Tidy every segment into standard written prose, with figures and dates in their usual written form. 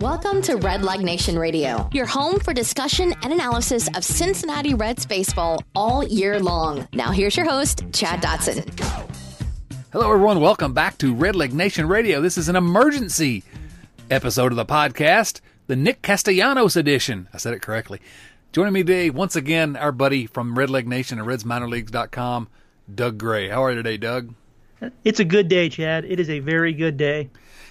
Welcome to Red Leg Nation Radio, your home for discussion and analysis of Cincinnati Reds baseball all year long. Now here's your host, Chad Dotson. Hello everyone, welcome back to Red Leg Nation Radio. This is an emergency episode of the podcast, the Nick Castellanos edition. I said it correctly. Joining me today, once again, our buddy from Red Leg Nation and RedsMinorLeagues.com, Doug Gray. How are you today, Doug? It's a good day, Chad. It is a very good day.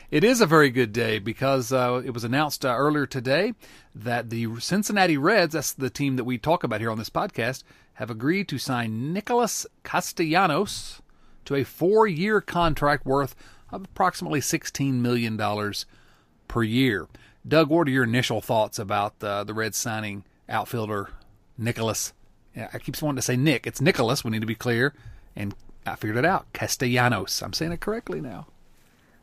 It is a very good day because it was announced earlier today that the Cincinnati Reds, that's the team that we talk about here on this podcast, have agreed to sign Nicholas Castellanos to a 4-year contract worth of approximately $16 million per year. Doug, what are your initial thoughts about the Reds signing outfielder Nicholas? I keep wanting to say Nick. It's Nicholas. We need to be clear. And I figured it out. Castellanos. I'm saying it correctly now.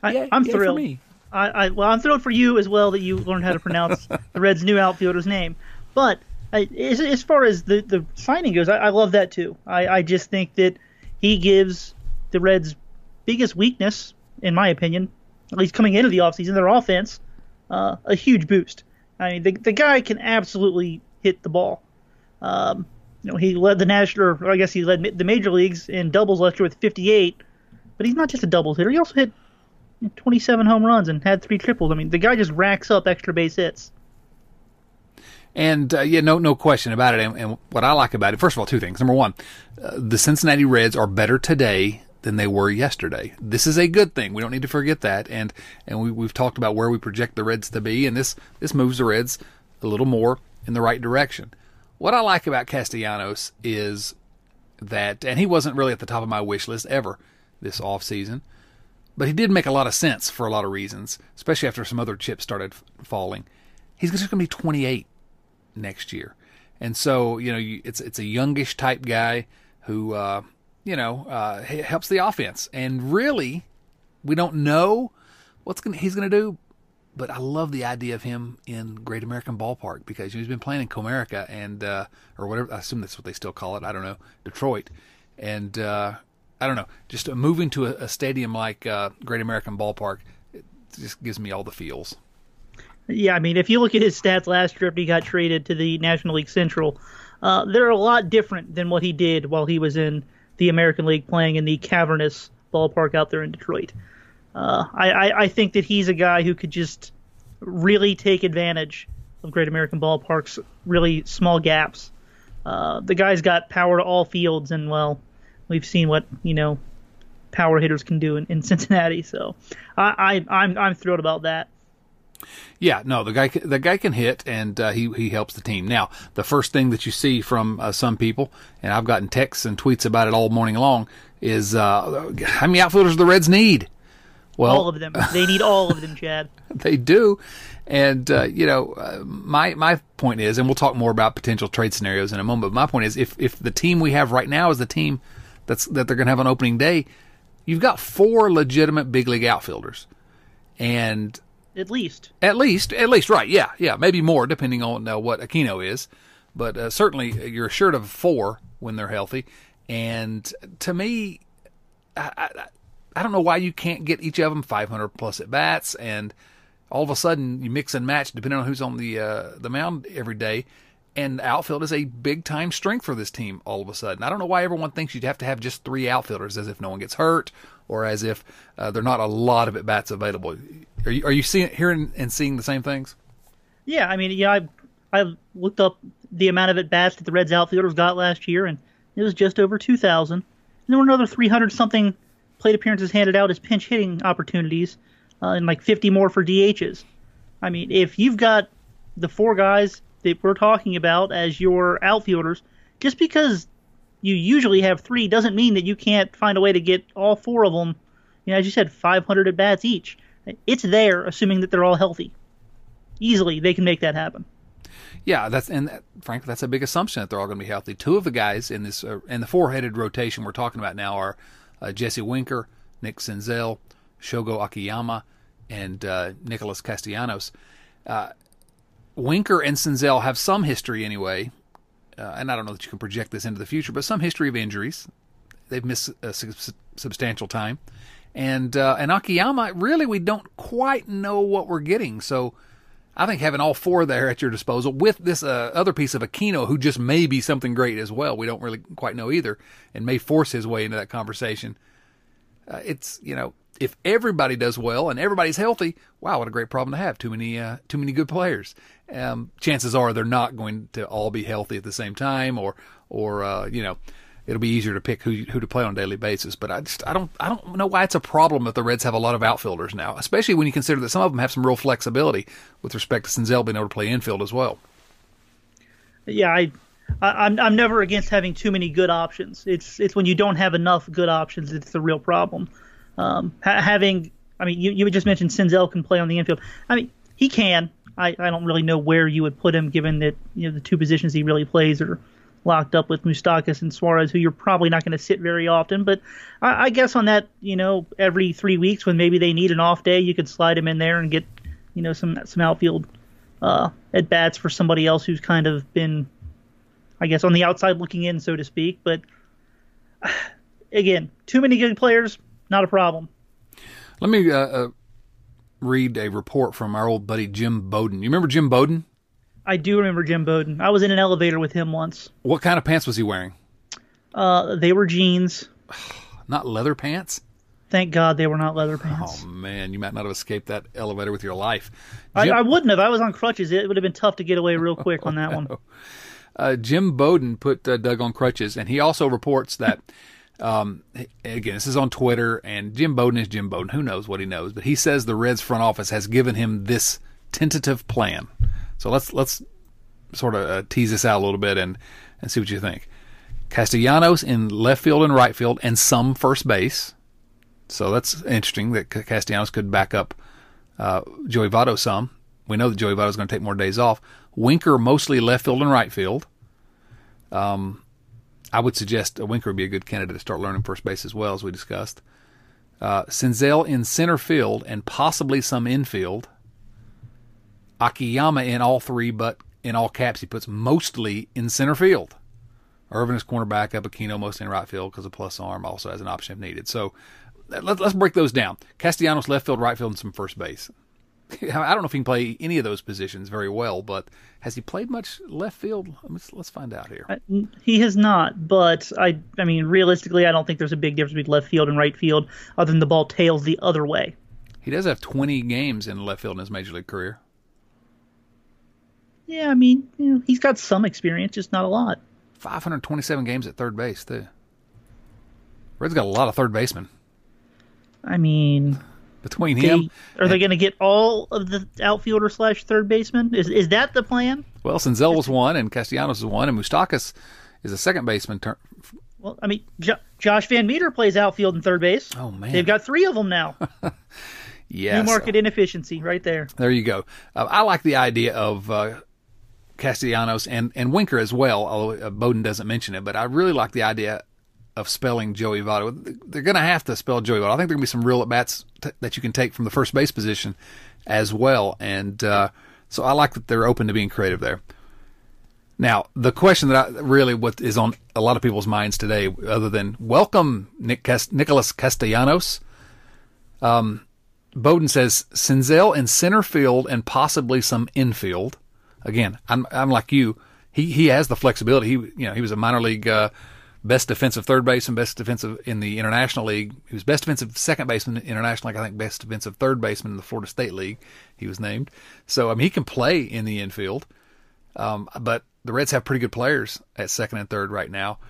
I'm thrilled. I'm thrilled for you as well that you learned how to pronounce the Reds' new outfielder's name. But as far as the signing goes, I love that too. I just think that he gives the Reds' biggest weakness, in my opinion, at least coming into the offseason, their offense, a huge boost. I mean, the guy can absolutely hit the ball. He led the national, or I guess he led the major leagues in doubles last year with 58. But he's not just a doubles hitter; he also hit 27 home runs and had 3 triples. I mean, the guy just racks up extra base hits. And no question about it. And what I like about it, first of all, two things. Number one, the Cincinnati Reds are better today than they were yesterday. This is a good thing. We don't need to forget that. And we've talked about where we project the Reds to be, and this moves the Reds a little more in the right direction. What I like about Castellanos is that, and he wasn't really at the top of my wish list ever this offseason, but he did make a lot of sense for a lot of reasons, especially after some other chips started falling. He's just going to be 28 next year. And so, it's a youngish type guy who, helps the offense. And really, we don't know what he's going to do, but I love the idea of him in Great American Ballpark because he's been playing in Comerica and, or whatever, I assume that's what they still call it, I don't know, Detroit. And, I don't know, just moving to a stadium like Great American Ballpark, it just gives me all the feels. Yeah, I mean, if you look at his stats last year after he got traded to the National League Central, they're a lot different than what he did while he was in the American League playing in the cavernous ballpark out there in Detroit. I think that he's a guy who could just really take advantage of Great American Ballpark's really small gaps. The guy's got power to all fields, and, well, we've seen what power hitters can do in Cincinnati, so I'm thrilled about that. Yeah, no, the guy can hit, and he helps the team. Now, the first thing that you see from some people, and I've gotten texts and tweets about it all morning long, is how many outfielders the Reds need? Well, all of them. They need all of them, Chad. They do, and my point is, and we'll talk more about potential trade scenarios in a moment. But my point is, if the team we have right now is the team that they're going to have on opening day, you've got 4 legitimate big league outfielders, and at least, right? Yeah, maybe more depending on what Aquino is, but certainly you're assured of 4 when they're healthy. And to me, I don't know why you can't get each of them 500 plus at bats, and all of a sudden you mix and match depending on who's on the mound every day. And outfield is a big-time strength for this team all of a sudden. I don't know why everyone thinks you'd have to have just 3 outfielders as if no one gets hurt or as if there are not a lot of at-bats available. Are you hearing and seeing the same things? Yeah, I mean, I looked up the amount of at-bats that the Reds outfielders got last year, and it was just over 2,000. And there were another 300-something plate appearances handed out as pinch-hitting opportunities and like 50 more for DHs. I mean, if you've got the 4 guys that we're talking about as your outfielders, just because you usually have 3 doesn't mean that you can't find a way to get all 4 of them, as you said, 500 at-bats each. It's there, assuming that they're all healthy. Easily, they can make that happen. Yeah, frankly, that's a big assumption that they're all going to be healthy. 2 of the guys in this in the 4-headed rotation we're talking about now are Jesse Winker, Nick Senzel, Shogo Akiyama, and Nicholas Castellanos. Winker and Senzel have some history anyway, and I don't know that you can project this into the future, but some history of injuries. They've missed a substantial time. And Akiyama, really, we don't quite know what we're getting. So I think having all four there at your disposal with this other piece of Aquino, who just may be something great as well. We don't really quite know either, and may force his way into that conversation. It's, you know, if everybody does well and everybody's healthy, wow, what a great problem to have. Too many good players. Chances are they're not going to all be healthy at the same time, or you know, it'll be easier to pick who to play on a daily basis. But I don't know why it's a problem that the Reds have a lot of outfielders now, especially when you consider that some of them have some real flexibility with respect to Senzel being able to play infield as well. Yeah, I'm never against having too many good options. It's when you don't have enough good options, it's the real problem. You just mentioned Senzel can play on the infield. I mean, he can. I don't really know where you would put him, given that, you know, the two positions he really plays are locked up with Moustakas and Suarez, who you're probably not going to sit very often. But I guess on that, you know, every 3 weeks when maybe they need an off day, you could slide him in there and get, you know, some outfield at bats for somebody else who's kind of been, I guess, on the outside looking in, so to speak. But again, too many good players, not a problem. Let me read a report from our old buddy Jim Bowden. You remember Jim Bowden? I do remember Jim Bowden. I was in an elevator with him once. What kind of pants was he wearing? They were jeans. Not leather pants? Thank God they were not leather pants. Oh, man. You might not have escaped that elevator with your life. I wouldn't have. I was on crutches. It would have been tough to get away real quick on that one. Jim Bowden put Doug on crutches, and he also reports that again, this is on Twitter, and Jim Bowden is Jim Bowden. Who knows what he knows? But he says the Reds front office has given him this tentative plan. So let's sort of tease this out a little bit and see what you think. Castellanos in left field and right field and some first base. So that's interesting that Castellanos could back up Joey Votto some. We know that Joey Votto is going to take more days off. Winker mostly left field and right field. I would suggest Winker would be a good candidate to start learning first base as well, as we discussed. Senzel in center field and possibly some infield. Akiyama in all three, but in all caps, he puts mostly in center field. Ervin is cornerback, up Aquino mostly in right field because a plus arm also has an option if needed. So let's break those down. Castellanos left field, right field, and some first base. I don't know if he can play any of those positions very well, but has he played much left field? Let's find out here. He has not, but I mean, realistically, I don't think there's a big difference between left field and right field other than the ball tails the other way. He does have 20 games in left field in his major league career. Yeah, I mean, you know, he's got some experience, just not a lot. 527 games at third base, too. Red's got a lot of third basemen. I mean, between him, are they going to get all of the outfielder / third baseman? Is that the plan? Well, Senzel was one, and Castellanos is one, and Moustakas is a second baseman. Well, I mean, Josh Van Meter plays outfield and third base. Oh man, they've got three of them now. Yeah, new market inefficiency right there. There you go. I like the idea of Castellanos and Winker as well, although Bowden doesn't mention it, but I really like the idea of spelling Joey Votto. They're going to have to spell Joey Votto. I think there are going to be some real at-bats that you can take from the first base position as well, and so I like that they're open to being creative there. Now, the question that what is on a lot of people's minds today, other than welcome Nicholas Castellanos, Bowden says Senzel in center field and possibly some infield. Again, I'm like you. He has the flexibility. He was a minor league best defensive third baseman, best defensive in the International League. He was best defensive second baseman in the International League. I think best defensive third baseman in the Florida State League he was named. So, I mean, he can play in the infield. But the Reds have pretty good players at second and third right now.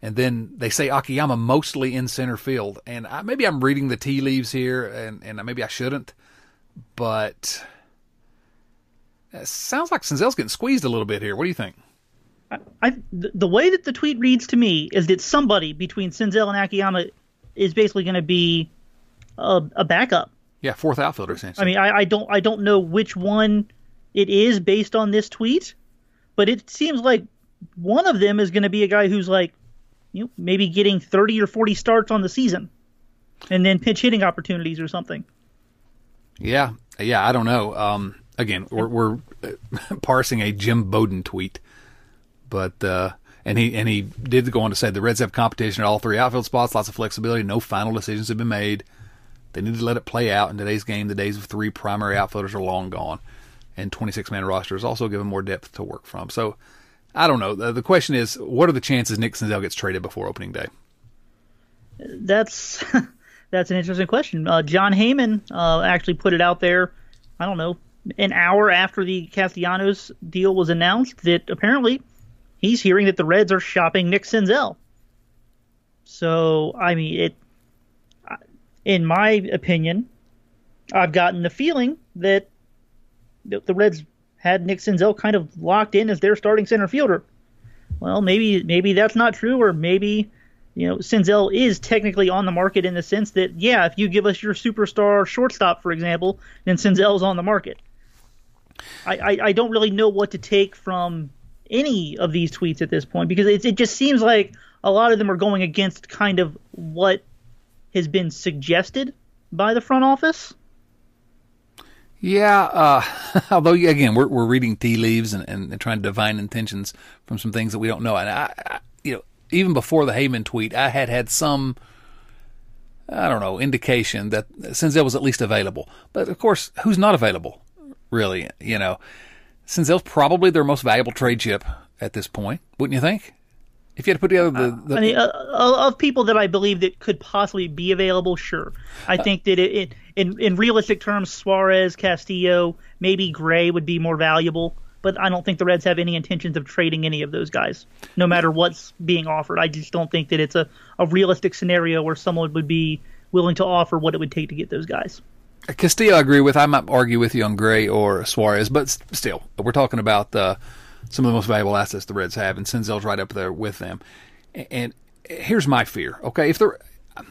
And then they say Akiyama mostly in center field. And maybe I'm reading the tea leaves here, and maybe I shouldn't. But it sounds like Senzel's getting squeezed a little bit here. What do you think? The way that the tweet reads to me is that somebody between Senzel and Akiyama is basically going to be a backup. Yeah, fourth outfielder, essentially. I mean, I don't know which one it is based on this tweet, but it seems like one of them is going to be a guy who's like, you know, maybe getting 30 or 40 starts on the season and then pitch hitting opportunities or something. Yeah, I don't know. Again, we're parsing a Jim Bowden tweet. But and he did go on to say the Reds have competition at all three outfield spots, lots of flexibility, no final decisions have been made. They need to let it play out in today's game. The days of three primary outfielders are long gone. and 26-man rosters also give him more depth to work from. So, I don't know. The question is, what are the chances Nick Senzel gets traded before opening day? That's an interesting question. John Heyman actually put it out there, I don't know, an hour after the Castellanos deal was announced, that apparently he's hearing that the Reds are shopping Nick Senzel. So, I mean, in my opinion, I've gotten the feeling that the Reds had Nick Senzel kind of locked in as their starting center fielder. Well, maybe that's not true, or maybe, you know, Senzel is technically on the market in the sense that, yeah, if you give us your superstar shortstop, for example, then Senzel's on the market. I don't really know what to take from any of these tweets at this point, because it just seems like a lot of them are going against kind of what has been suggested by the front office. Yeah, although, again, we're reading tea leaves and trying to divine intentions from some things that we don't know. And I you know, even before the Heyman tweet, I had some, I don't know, indication that Senzel was at least available. But of course, who's not available, really? You know, Senzel's probably their most valuable trade chip at this point, wouldn't you think? If you had to put together the I mean, of people that I believe that could possibly be available, sure. I think that in realistic terms, Suarez, Castillo, maybe Gray would be more valuable, but I don't think the Reds have any intentions of trading any of those guys, no matter what's being offered. I just don't think that it's a realistic scenario where someone would be willing to offer what it would take to get those guys. Castillo, I agree with. I might argue with you on Gray or Suarez, but still, we're talking about some of the most valuable assets the Reds have, and Senzel's right up there with them. And here's my fear, okay?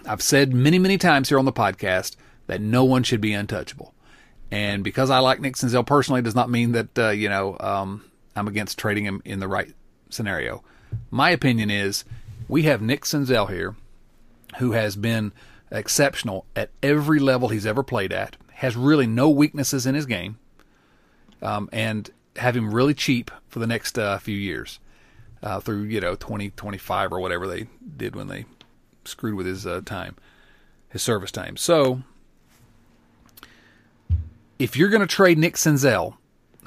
I've said many, many times here on the podcast that no one should be untouchable. And because I like Nick Senzel personally does not mean that, I'm against trading him in the right scenario. My opinion is we have Nick Senzel here who has been exceptional at every level he's ever played at, has really no weaknesses in his game, and have him really cheap for the next few years through, 2025 or whatever they did when they screwed with his time, his service time. So if you're going to trade Nick Senzel,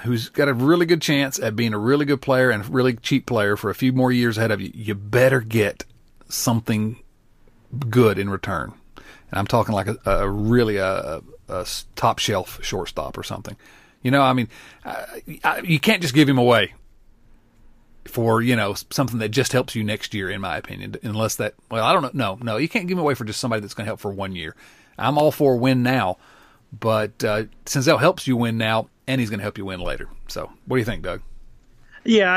who's got a really good chance at being a really good player and a really cheap player for a few more years ahead of you, you better get something good in return. And I'm talking like a really top shelf shortstop or something. You know, I mean, you can't just give him away for, something that just helps you next year, in my opinion, unless that, well, I don't know. No, you can't give him away for just somebody that's going to help for 1 year. I'm all for win now, but Senzel helps you win now, and he's going to help you win later. So what do you think, Doug? Yeah,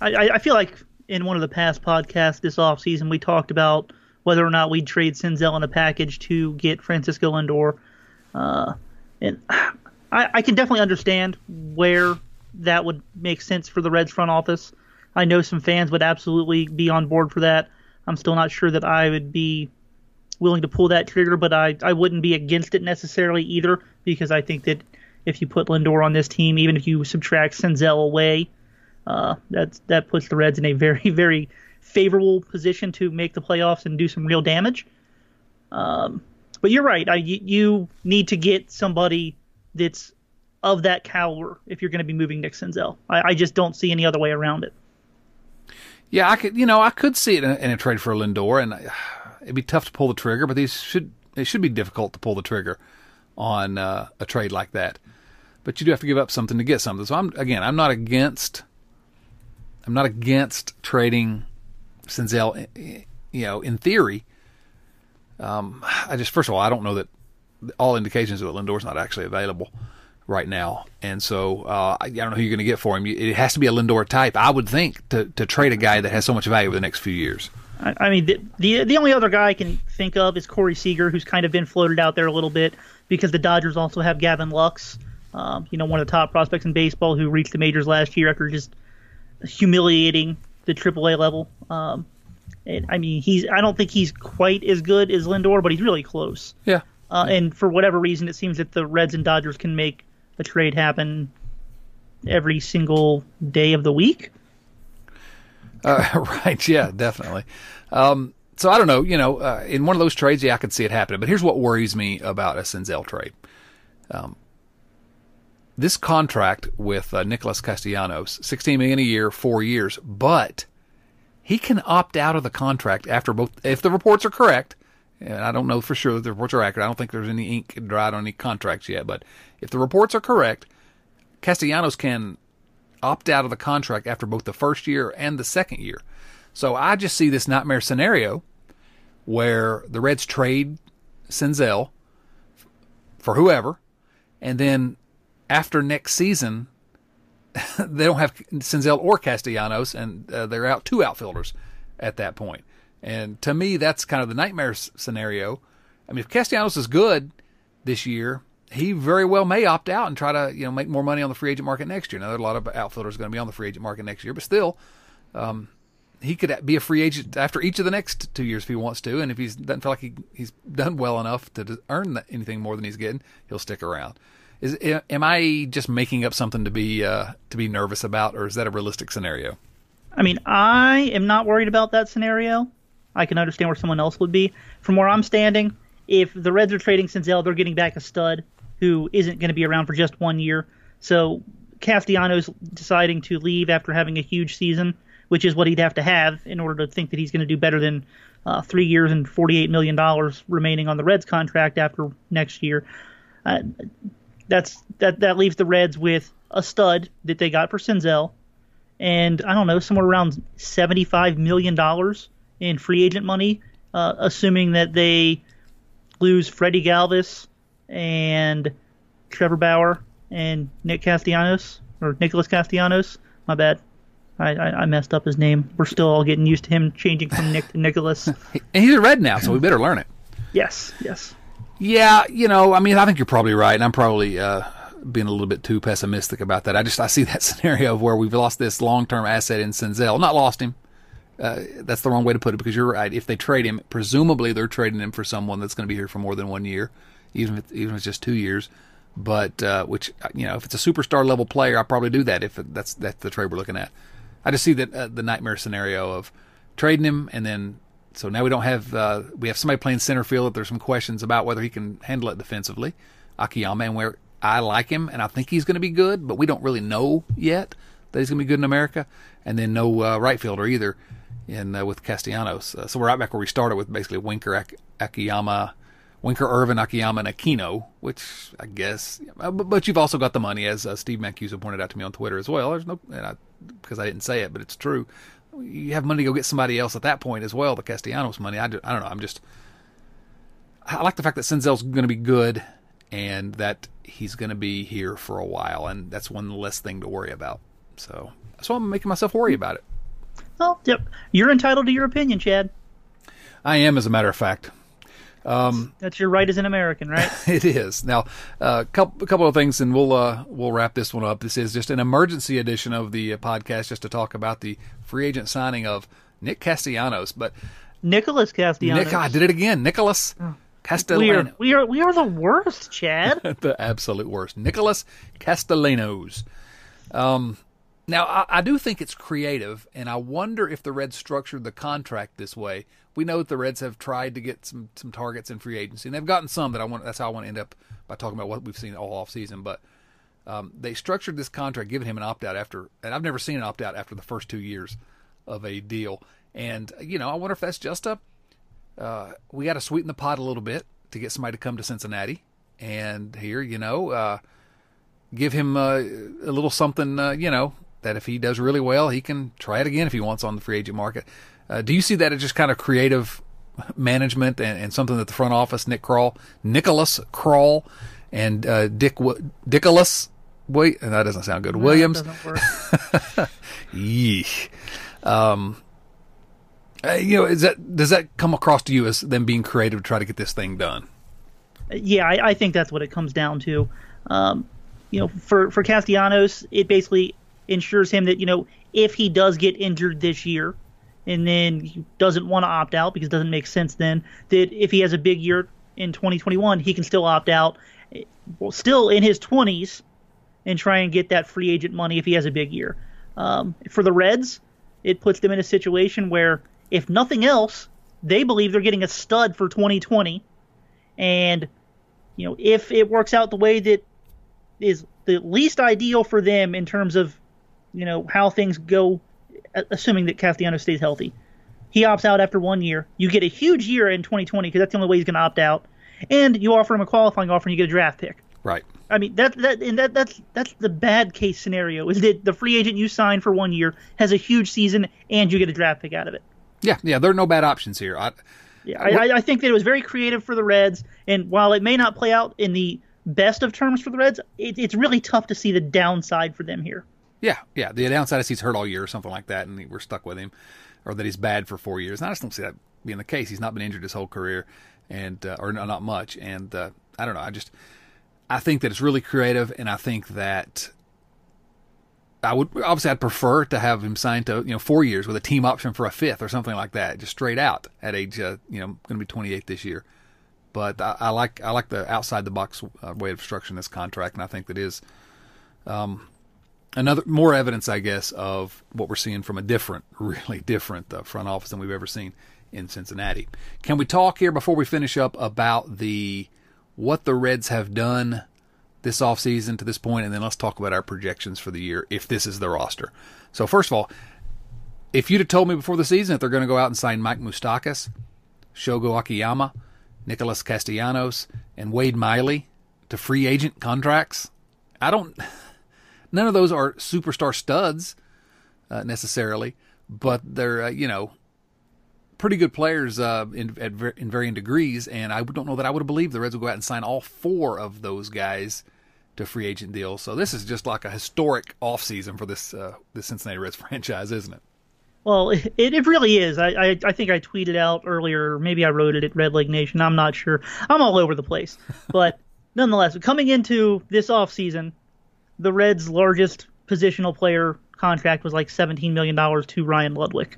I feel like in one of the past podcasts this offseason, we talked about whether or not we'd trade Senzel in a package to get Francisco Lindor. And I can definitely understand where that would make sense for the Reds front office. I know some fans would absolutely be on board for that. I'm still not sure that I would be willing to pull that trigger, but I wouldn't be against it necessarily either, because I think that if you put Lindor on this team, even if you subtract Senzel away, that puts the Reds in a very, very favorable position to make the playoffs and do some real damage. But you're right. You need to get somebody that's of that caliber if you're going to be moving Nick Senzel. I just don't see any other way around it. Yeah, I could see it in a trade for Lindor, and it'd be tough to pull the trigger, but it should be difficult to pull the trigger on a trade like that. But you do have to give up something to get something. So I'm not against trading Senzel, in theory. I just, first of all, I don't know that all indications that Lindor's not actually available right now. And so I don't know who you're going to get for him. It has to be a Lindor type, I would think, to trade a guy that has so much value over the next few years. I mean, the only other guy I can think of is Corey Seager, who's kind of been floated out there a little bit because the Dodgers also have Gavin Lux, one of the top prospects in baseball who reached the majors last year after just humiliating the AAA level. I don't think he's quite as good as Lindor, but he's really close. Yeah. And for whatever reason, it seems that the Reds and Dodgers can make a trade happen every single day of the week. Right, yeah, definitely. So I don't know, in one of those trades, yeah, I could see it happening. But here's what worries me about a Senzel trade. this contract with Nicholas Castellanos, $16 million a year, 4 years, but he can opt out of the contract after both, if the reports are correct, and I don't know for sure that the reports are accurate. I don't think there's any ink dried on any contracts yet, but if the reports are correct, Castellanos can opt out of the contract after both the first year and the second year. So I just see this nightmare scenario where the Reds trade Senzel for whoever, and then after next season, they don't have Senzel or Castellanos, and they're out two outfielders at that point. And to me, that's kind of the nightmare scenario. I mean, if Castellanos is good this year, he very well may opt out and try to, you know, make more money on the free agent market next year. Now, there are a lot of outfielders going to be on the free agent market next year, but still, he could be a free agent after each of the next 2 years if he wants to. And if he doesn't feel like he's done well enough to earn anything more than he's getting, he'll stick around. Am I just making up something to be nervous about, or is that a realistic scenario? I mean, I am not worried about that scenario. I can understand where someone else would be. From where I'm standing, if the Reds are trading Senzel, they're getting back a stud who isn't going to be around for just 1 year. So Castellanos deciding to leave after having a huge season, which is what he'd have to have in order to think that he's going to do better than 3 years and $48 million remaining on the Reds contract after next year. That leaves the Reds with a stud that they got for Senzel, and I don't know, somewhere around $75 million in free agent money, assuming that they lose Freddie Galvis and Trevor Bauer and Nicholas Castellanos. My bad. I messed up his name. We're still all getting used to him changing from Nick to Nicholas. And he's a Red now, so we better learn it. Yes. Yeah, you know, I mean, I think you're probably right, and I'm probably being a little bit too pessimistic about that. I see that scenario of where we've lost this long-term asset in Senzel. Not lost him. That's the wrong way to put it, because you're right. If they trade him, presumably they're trading him for someone that's going to be here for more than 1 year, even if it's just 2 years. But which, you know, if it's a superstar level player, I'll probably do that. If that's the trade we're looking at, I just see that the nightmare scenario of trading him, and then so now we don't have we have somebody playing center field that there's some questions about whether he can handle it defensively. Akiyama, and where I like him and I think he's going to be good, but we don't really know yet that he's going to be good in America, and then no right fielder either. And with Castellanos. So we're right back where we started with basically Winker, Ervin, Akiyama, and Aquino, which I guess, but you've also got the money, as Steve Mancuso pointed out to me on Twitter as well. There's no, because I didn't say it, but it's true. You have money to go get somebody else at that point as well, the Castellanos money. I don't know. I like the fact that Senzel's going to be good and that he's going to be here for a while. And that's one less thing to worry about. So that's why I'm making myself worry about it. Well, yep. You're entitled to your opinion, Chad. I am, as a matter of fact. That's your right as an American, right? It is. Now, a couple of things, and we'll wrap this one up. This is just an emergency edition of the podcast, just to talk about the free agent signing of Nick Castellanos, but Nicholas Castellanos. I did it again, Nicholas. Oh. Castellanos. We are the worst, Chad. The absolute worst, Nicholas Castellanos. Now, I do think it's creative, and I wonder if the Reds structured the contract this way. We know that the Reds have tried to get some targets in free agency, and they've gotten some that I want. That's how I want to end up by talking about what we've seen all offseason. But they structured this contract, giving him an opt-out after, and I've never seen an opt-out after the first 2 years of a deal. And, you know, I wonder if that's just we got to sweeten the pot a little bit to get somebody to come to Cincinnati. And here, you know, give him a little something, you know, that if he does really well, he can try it again if he wants on the free agent market. Do you see that as just kind of creative management and something that the front office, Nicholas Kroll, and Williams. You know, does that come across to you as them being creative to try to get this thing done? Yeah, I think that's what it comes down to. You know, for Castellanos, it basically ensures him that, you know, if he does get injured this year and then he doesn't want to opt out because it doesn't make sense then, that if he has a big year in 2021, he can still opt out, still in his 20s, and try and get that free agent money if he has a big year. For the Reds, it puts them in a situation where, if nothing else, they believe they're getting a stud for 2020. And, you know, if it works out the way that is the least ideal for them in terms of, you know, how things go, assuming that Castellanos stays healthy. He opts out after 1 year. You get a huge year in 2020 because that's the only way he's going to opt out. And you offer him a qualifying offer and you get a draft pick. Right. I mean, that's the bad case scenario, is that the free agent you sign for 1 year has a huge season and you get a draft pick out of it. Yeah, there are no bad options here. I think that it was very creative for the Reds, and while it may not play out in the best of terms for the Reds, it's really tough to see the downside for them here. Yeah, the downside is he's hurt all year or something like that, and we're stuck with him, or that he's bad for 4 years. And I just don't see that being the case. He's not been injured his whole career, and or not much. And I don't know. I think that it's really creative, and I think that I'd prefer to have him signed to 4 years with a team option for a fifth or something like that, just straight out at age going to be 28 this year. But I like the outside the box way of structuring this contract, and I think that is more evidence, I guess, of what we're seeing from a really different front office than we've ever seen in Cincinnati. Can we talk here before we finish up about what the Reds have done this offseason to this point, and then let's talk about our projections for the year if this is the roster. So first of all, if you'd have told me before the season that they're going to go out and sign Mike Moustakas, Shogo Akiyama, Nicholas Castellanos, and Wade Miley to free agent contracts, none of those are superstar studs necessarily, but they're pretty good players in varying degrees, and I don't know that I would have believed the Reds would go out and sign all four of those guys to free agent deals. So this is just like a historic offseason for this Cincinnati Reds franchise, isn't it? Well, it really is. I think I tweeted out earlier, maybe I wrote it at Red Leg Nation. I'm not sure. I'm all over the place. But nonetheless, coming into this offseason, the Reds' largest positional player contract was like $17 million to Ryan Ludwick.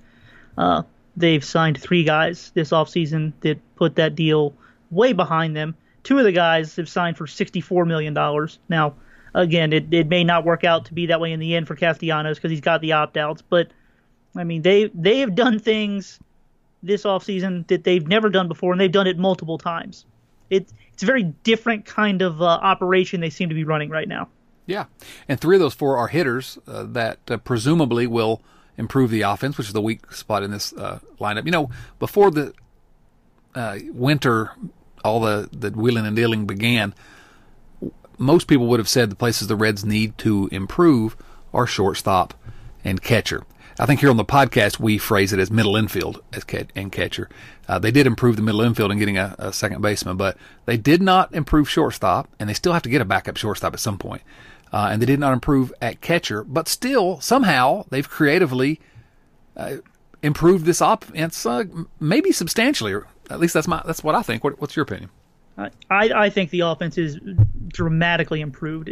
They've signed three guys this offseason that put that deal way behind them. Two of the guys have signed for $64 million. Now, again, it may not work out to be that way in the end for Castellanos because he's got the opt-outs, but I mean, they have done things this offseason that they've never done before, and they've done it multiple times. It's a very different kind of operation they seem to be running right now. Yeah, and three of those four are hitters that presumably will improve the offense, which is the weak spot in this lineup. Before the winter, all the wheeling and dealing began, most people would have said the places the Reds need to improve are shortstop and catcher. I think here on the podcast we phrase it as middle infield and catcher. They did improve the middle infield in getting a second baseman, but they did not improve shortstop, and they still have to get a backup shortstop at some point. And they did not improve at catcher, but still, somehow, they've creatively improved this offense, maybe substantially. Or at least that's what I think. What's your opinion? I think the offense is dramatically improved.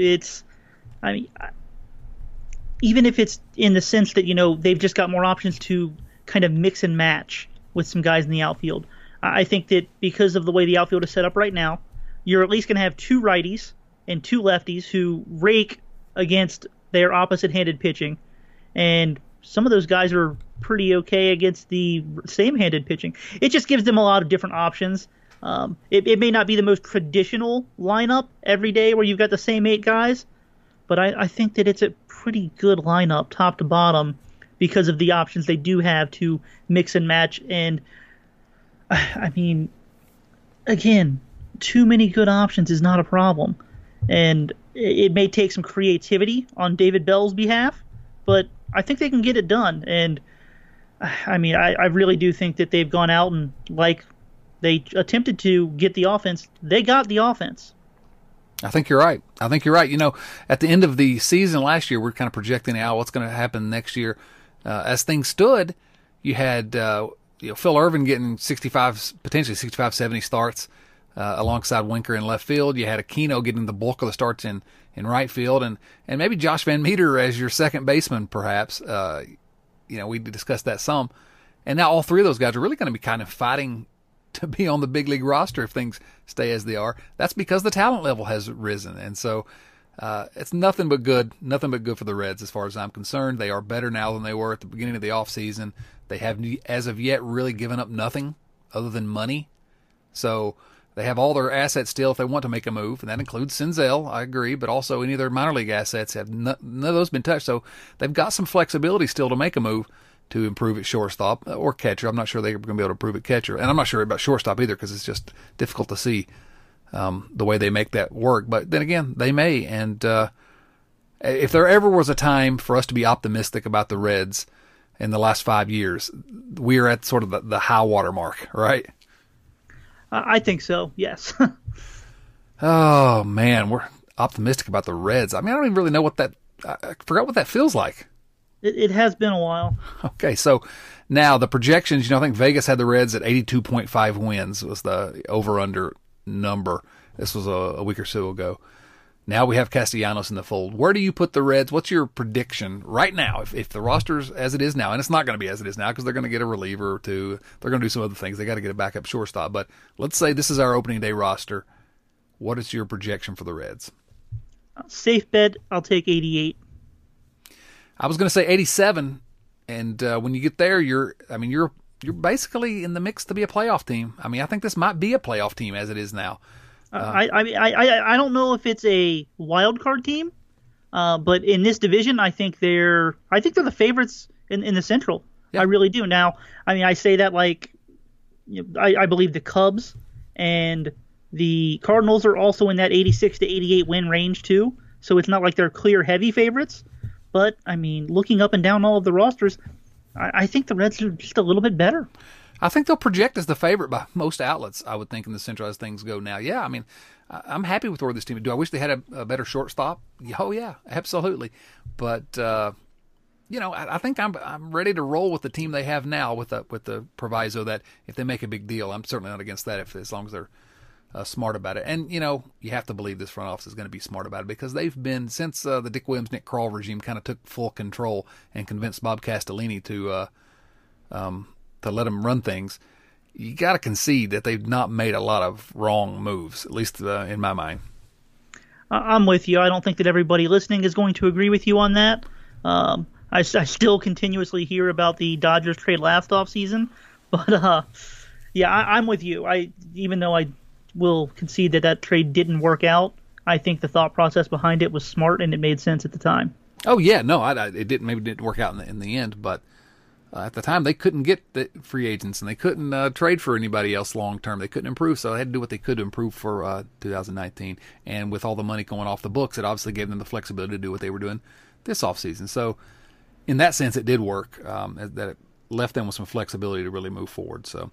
Even if it's in the sense that, they've just got more options to kind of mix and match with some guys in the outfield. I think that because of the way the outfield is set up right now, you're at least going to have two righties and two lefties who rake against their opposite-handed pitching. And some of those guys are pretty okay against the same-handed pitching. It just gives them a lot of different options. It may not be the most traditional lineup every day where you've got the same eight guys, but I think that it's a pretty good lineup top to bottom because of the options they do have to mix and match. And, I mean, again, too many good options is not a problem. And it may take some creativity on David Bell's behalf, but I think they can get it done. And, I mean, I really do think that they've gone out and, like they attempted to get the offense, they got the offense. I think you're right. At the end of the season last year, we're kind of projecting out what's going to happen next year. As things stood, you had Phil Ervin getting 65, 70 starts alongside Winker in left field. You had Aquino getting the bulk of the starts in right field, and maybe Josh Van Meter as your second baseman, perhaps. We discussed that some. And now all three of those guys are really going to be kind of fighting to be on the big league roster if things stay as they are. That's because the talent level has risen. And so it's nothing but good for the Reds as far as I'm concerned. They are better now than they were at the beginning of the offseason. They have, as of yet, really given up nothing other than money. So They have all their assets still if they want to make a move, and that includes Senzel, I agree, but also any of their minor league assets. None of those been touched, so they've got some flexibility still to make a move to improve at shortstop or catcher. I'm not sure they're going to be able to improve at catcher, and I'm not sure about shortstop either because it's just difficult to see the way they make that work. But then again, they may, and if there ever was a time for us to be optimistic about the Reds in the last 5 years, we are at sort of the high water mark, right? I think so, yes. Oh, man, we're optimistic about the Reds. I mean, I don't even really know what that – I forgot what that feels like. It has been a while. Okay, so now the projections, I think Vegas had the Reds at 82.5 wins was the over-under number. This was a week or so ago. Now we have Castellanos in the fold. Where do you put the Reds? What's your prediction right now? If the roster's as it is now, and it's not going to be as it is now because they're going to get a reliever or two. They're going to do some other things. They got to get a backup shortstop. But let's say this is our opening day roster. What is your projection for the Reds? Safe bet, I'll take 88. I was going to say 87, and when you get there, you're basically in the mix to be a playoff team. I mean, I think this might be a playoff team as it is now. I don't know if it's a wild card team, but in this division, I think they're the favorites in the Central. Yeah. I really do. Now, I mean, I say that like, I believe the Cubs and the Cardinals are also in that 86 to 88 win range too. So it's not like they're clear heavy favorites, but I mean, looking up and down all of the rosters, I think the Reds are just a little bit better. I think they'll project as the favorite by most outlets, I would think, in the Central as things go now. Yeah, I mean, I'm happy with where this team is. Do I wish they had a better shortstop? Oh, yeah, absolutely. But, I think I'm ready to roll with the team they have now with the proviso that if they make a big deal, I'm certainly not against that as long as they're smart about it. And, you have to believe this front office is going to be smart about it because they've been, since the Dick Williams, Nick Kroll regime kind of took full control and convinced Bob Castellini to let them run things, you got to concede that they've not made a lot of wrong moves, at least in my mind. I'm with you. I don't think that everybody listening is going to agree with you on that. I still continuously hear about the Dodgers trade last offseason, but I'm with you. Even though I will concede that trade didn't work out, I think the thought process behind it was smart and it made sense at the time. Oh, yeah. No, it didn't work out in the end, but at the time, they couldn't get the free agents, and they couldn't trade for anybody else long-term. They couldn't improve, so they had to do what they could to improve for 2019. And with all the money going off the books, it obviously gave them the flexibility to do what they were doing this offseason. So in that sense, it did work, that it left them with some flexibility to really move forward. So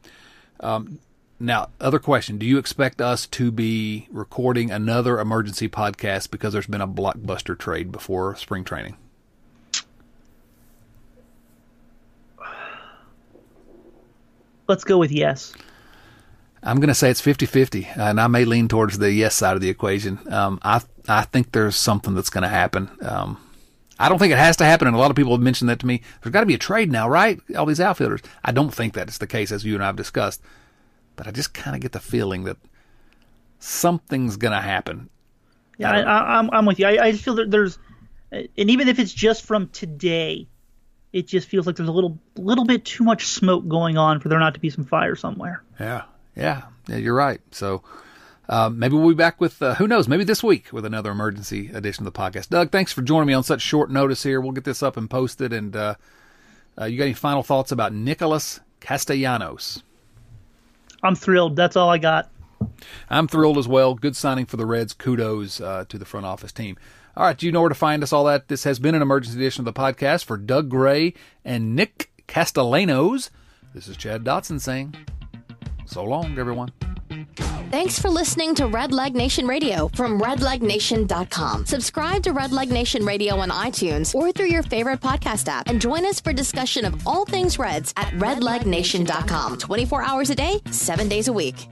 now, other question. Do you expect us to be recording another emergency podcast because there's been a blockbuster trade before spring training? Let's go with yes. I'm going to say it's 50-50, and I may lean towards the yes side of the equation. I think there's something that's going to happen. I don't think it has to happen, and a lot of people have mentioned that to me. There's got to be a trade now, right? All these outfielders. I don't think that is the case, as you and I have discussed, but I just kind of get the feeling that something's going to happen. Yeah, I'm with you. I just feel that there's – and even if it's just from today – it just feels like there's a little bit too much smoke going on for there not to be some fire somewhere. Yeah, you're right. So maybe we'll be back with, who knows, maybe this week with another emergency edition of the podcast. Doug, thanks for joining me on such short notice here. We'll get this up and posted. And you got any final thoughts about Nicholas Castellanos? I'm thrilled. That's all I got. I'm thrilled as well. Good signing for the Reds. Kudos to the front office team. All right, you know where to find us, all that. This has been an emergency edition of the podcast. For Doug Gray and Nick Castellanos, this is Chad Dotson saying, so long, everyone. Thanks for listening to Red Leg Nation Radio from RedLegNation.com. Subscribe to Red Leg Nation Radio on iTunes or through your favorite podcast app. And join us for discussion of all things Reds at RedLegNation.com. 24 hours a day, 7 days a week.